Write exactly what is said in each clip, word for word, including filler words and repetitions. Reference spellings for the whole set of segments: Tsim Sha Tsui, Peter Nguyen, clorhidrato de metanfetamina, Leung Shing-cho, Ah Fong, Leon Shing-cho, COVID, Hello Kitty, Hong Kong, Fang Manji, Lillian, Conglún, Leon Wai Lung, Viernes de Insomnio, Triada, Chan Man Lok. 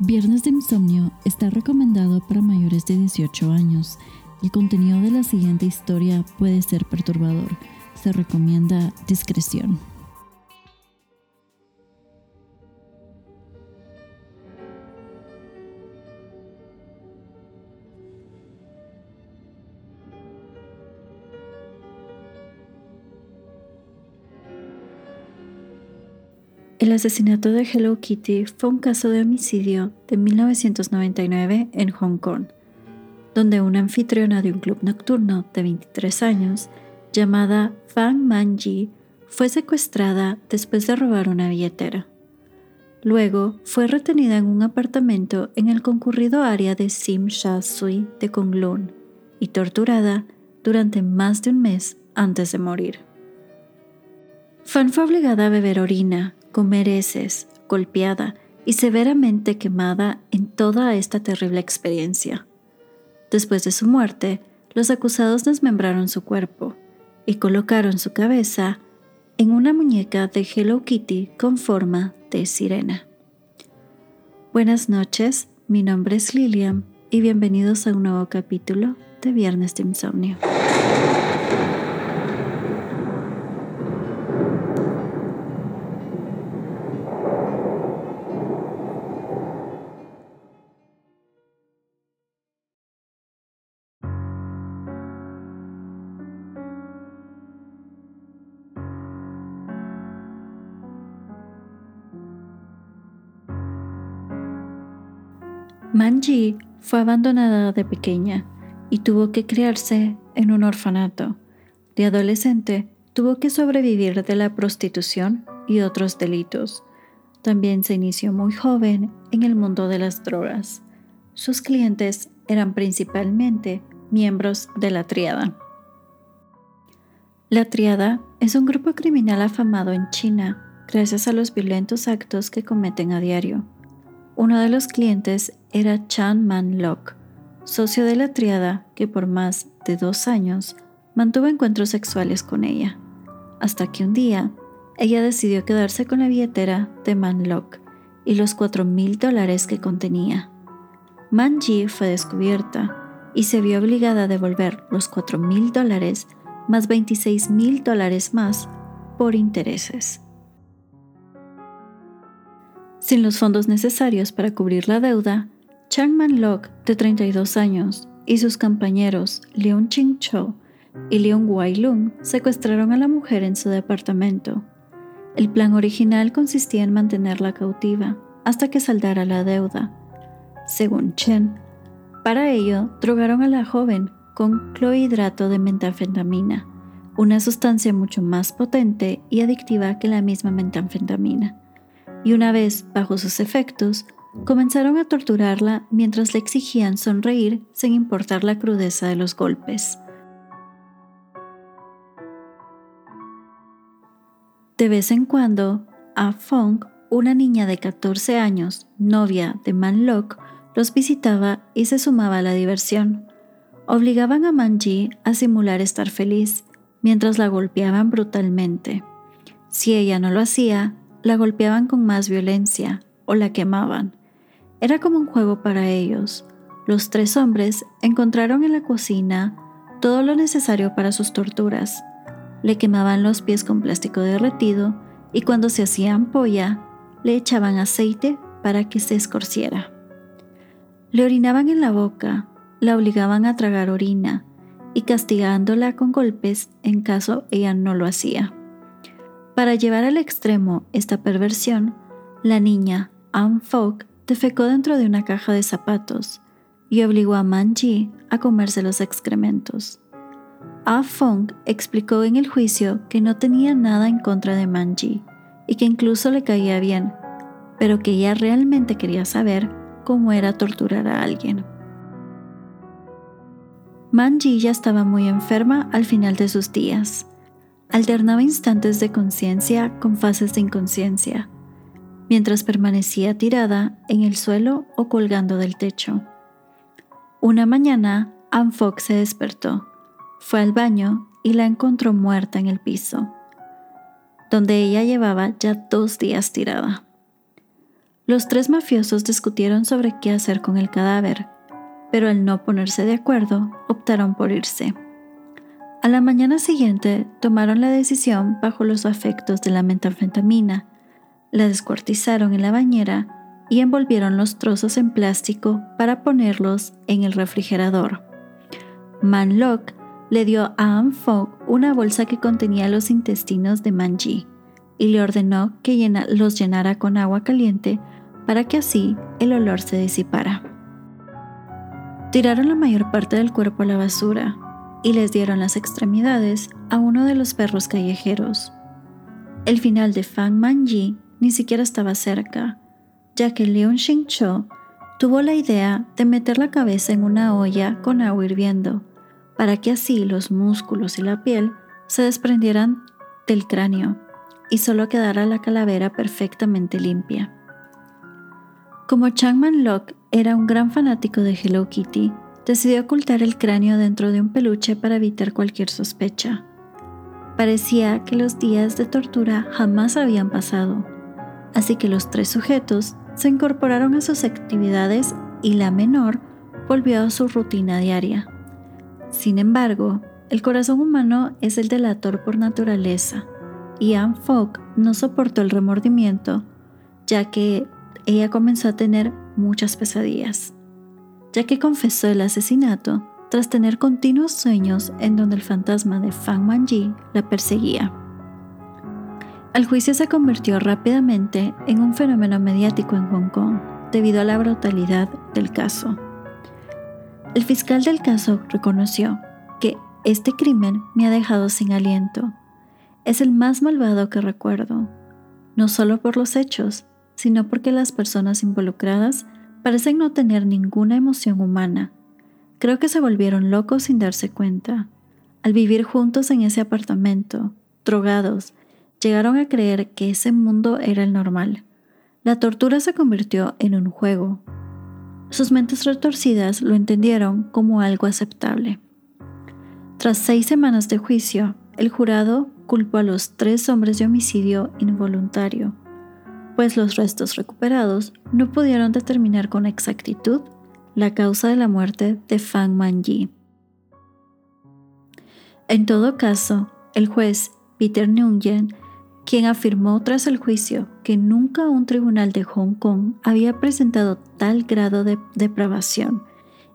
Viernes de Insomnio está recomendado para mayores de dieciocho años. El contenido de la siguiente historia puede ser perturbador. Se recomienda discreción. El asesinato de Hello Kitty fue un caso de homicidio de mil novecientos noventa y nueve en Hong Kong, donde una anfitriona de un club nocturno de veintitrés años, llamada Fang Manji, fue secuestrada después de robar una billetera. Luego fue retenida en un apartamento en el concurrido área de Tsim Sha Tsui de Conglún y torturada durante más de un mes antes de morir. Fang fue obligada a beber orina, comer heces, golpeada y severamente quemada en toda esta terrible experiencia. Después de su muerte, los acusados desmembraron su cuerpo y colocaron su cabeza en una muñeca de Hello Kitty con forma de sirena. Buenas noches, mi nombre es Lillian y bienvenidos a un nuevo capítulo de Viernes de Insomnio. Manji fue abandonada de pequeña y tuvo que criarse en un orfanato. De adolescente, tuvo que sobrevivir de la prostitución y otros delitos. También se inició muy joven en el mundo de las drogas. Sus clientes eran principalmente miembros de la Triada. La Triada es un grupo criminal afamado en China gracias a los violentos actos que cometen a diario. Uno de los clientes era Chan Man Lok, socio de la Triada que por más de dos años mantuvo encuentros sexuales con ella, hasta que un día ella decidió quedarse con la billetera de Man Lok y los cuatro mil dólares que contenía. Manji fue descubierta y se vio obligada a devolver los cuatro mil dólares más veintiséis mil dólares más por intereses. Sin los fondos necesarios para cubrir la deuda, Chan Man Lok, de treinta y dos años, y sus compañeros Leon Shing-cho y Leon Wai Lung secuestraron a la mujer en su departamento. El plan original consistía en mantenerla cautiva hasta que saldara la deuda. Según Chen, para ello drogaron a la joven con clorhidrato de metanfetamina, una sustancia mucho más potente y adictiva que la misma metanfetamina. Y una vez bajo sus efectos, comenzaron a torturarla mientras le exigían sonreír sin importar la crudeza de los golpes. De vez en cuando, Ah Fong, una niña de catorce años, novia de Man Lok, los visitaba y se sumaba a la diversión. Obligaban a Manji a simular estar feliz, mientras la golpeaban brutalmente. Si ella no lo hacía, la golpeaban con más violencia o la quemaban. Era como un juego para ellos. Los tres hombres encontraron en la cocina todo lo necesario para sus torturas. Le quemaban los pies con plástico derretido y cuando se hacía ampolla, le echaban aceite para que se escorciera. Le orinaban en la boca, la obligaban a tragar orina y castigándola con golpes en caso ella no lo hacía. Para llevar al extremo esta perversión, la niña, Ah Fong, defecó dentro de una caja de zapatos y obligó a Manji a comerse los excrementos. Ah Fong explicó en el juicio que no tenía nada en contra de Manji y que incluso le caía bien, pero que ella realmente quería saber cómo era torturar a alguien. Manji ya estaba muy enferma al final de sus días. Alternaba instantes de conciencia con fases de inconsciencia, mientras permanecía tirada en el suelo o colgando del techo. Una mañana, Ah Fong se despertó, fue al baño y la encontró muerta en el piso, donde ella llevaba ya dos días tirada. Los tres mafiosos discutieron sobre qué hacer con el cadáver, pero al no ponerse de acuerdo, optaron por irse. A la mañana siguiente, tomaron la decisión bajo los efectos de la metanfetamina, la descuartizaron en la bañera y envolvieron los trozos en plástico para ponerlos en el refrigerador. Man Lok le dio a Ah Fong una bolsa que contenía los intestinos de Manji y le ordenó que llena, los llenara con agua caliente para que así el olor se disipara. Tiraron la mayor parte del cuerpo a la basura y les dieron las extremidades a uno de los perros callejeros. El final de Fang Manji ni siquiera estaba cerca, ya que Leung Shing-cho tuvo la idea de meter la cabeza en una olla con agua hirviendo, para que así los músculos y la piel se desprendieran del cráneo y solo quedara la calavera perfectamente limpia. Como Chan Man Lok era un gran fanático de Hello Kitty, decidió ocultar el cráneo dentro de un peluche para evitar cualquier sospecha. Parecía que los días de tortura jamás habían pasado, así que los tres sujetos se incorporaron a sus actividades y la menor volvió a su rutina diaria. Sin embargo, el corazón humano es el delator por naturaleza, y Ah Fong no soportó el remordimiento, ya que ella comenzó a tener muchas pesadillas, ya que confesó el asesinato tras tener continuos sueños en donde el fantasma de Fang Manji la perseguía. El juicio se convirtió rápidamente en un fenómeno mediático en Hong Kong debido a la brutalidad del caso. El fiscal del caso reconoció que este crimen me ha dejado sin aliento. Es el más malvado que recuerdo, no solo por los hechos, sino porque las personas involucradas parecen no tener ninguna emoción humana. Creo que se volvieron locos sin darse cuenta. Al vivir juntos en ese apartamento, drogados, llegaron a creer que ese mundo era el normal. La tortura se convirtió en un juego. Sus mentes retorcidas lo entendieron como algo aceptable. Tras seis semanas de juicio, el jurado culpó a los tres hombres de homicidio involuntario, pues los restos recuperados no pudieron determinar con exactitud la causa de la muerte de Fang Manji. En todo caso, el juez Peter Nguyen, quien afirmó tras el juicio que nunca un tribunal de Hong Kong había presentado tal grado de depravación,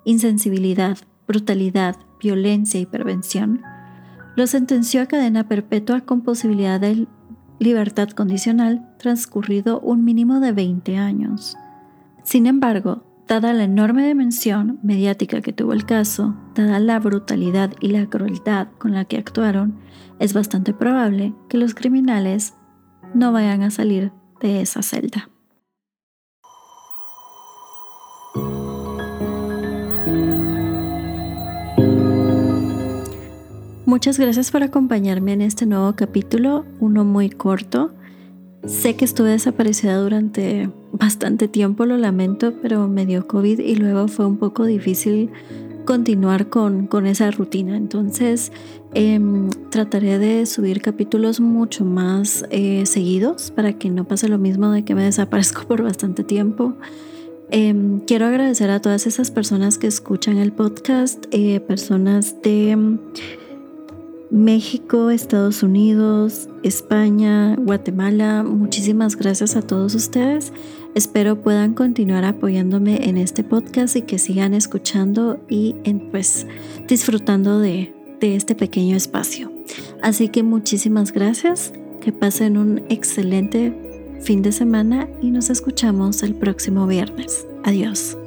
insensibilidad, brutalidad, violencia y prevención, lo sentenció a cadena perpetua con posibilidad de libertad condicional transcurrido un mínimo de veinte años. Sin embargo, dada la enorme dimensión mediática que tuvo el caso, dada la brutalidad y la crueldad con la que actuaron, es bastante probable que los criminales no vayan a salir de esa celda. Muchas gracias por acompañarme en este nuevo capítulo, uno muy corto. Sé que estuve desaparecida durante bastante tiempo, lo lamento, pero me dio COVID y luego fue un poco difícil continuar con, con esa rutina. Entonces eh, trataré de subir capítulos mucho más eh, seguidos para que no pase lo mismo de que me desaparezco por bastante tiempo. Eh, quiero agradecer a todas esas personas que escuchan el podcast, eh, personas de México, Estados Unidos, España, Guatemala. Muchísimas gracias a todos ustedes. Espero puedan continuar apoyándome en este podcast y que sigan escuchando y en, pues disfrutando de, de este pequeño espacio. Así que muchísimas gracias. Que pasen un excelente fin de semana y nos escuchamos el próximo viernes. Adiós.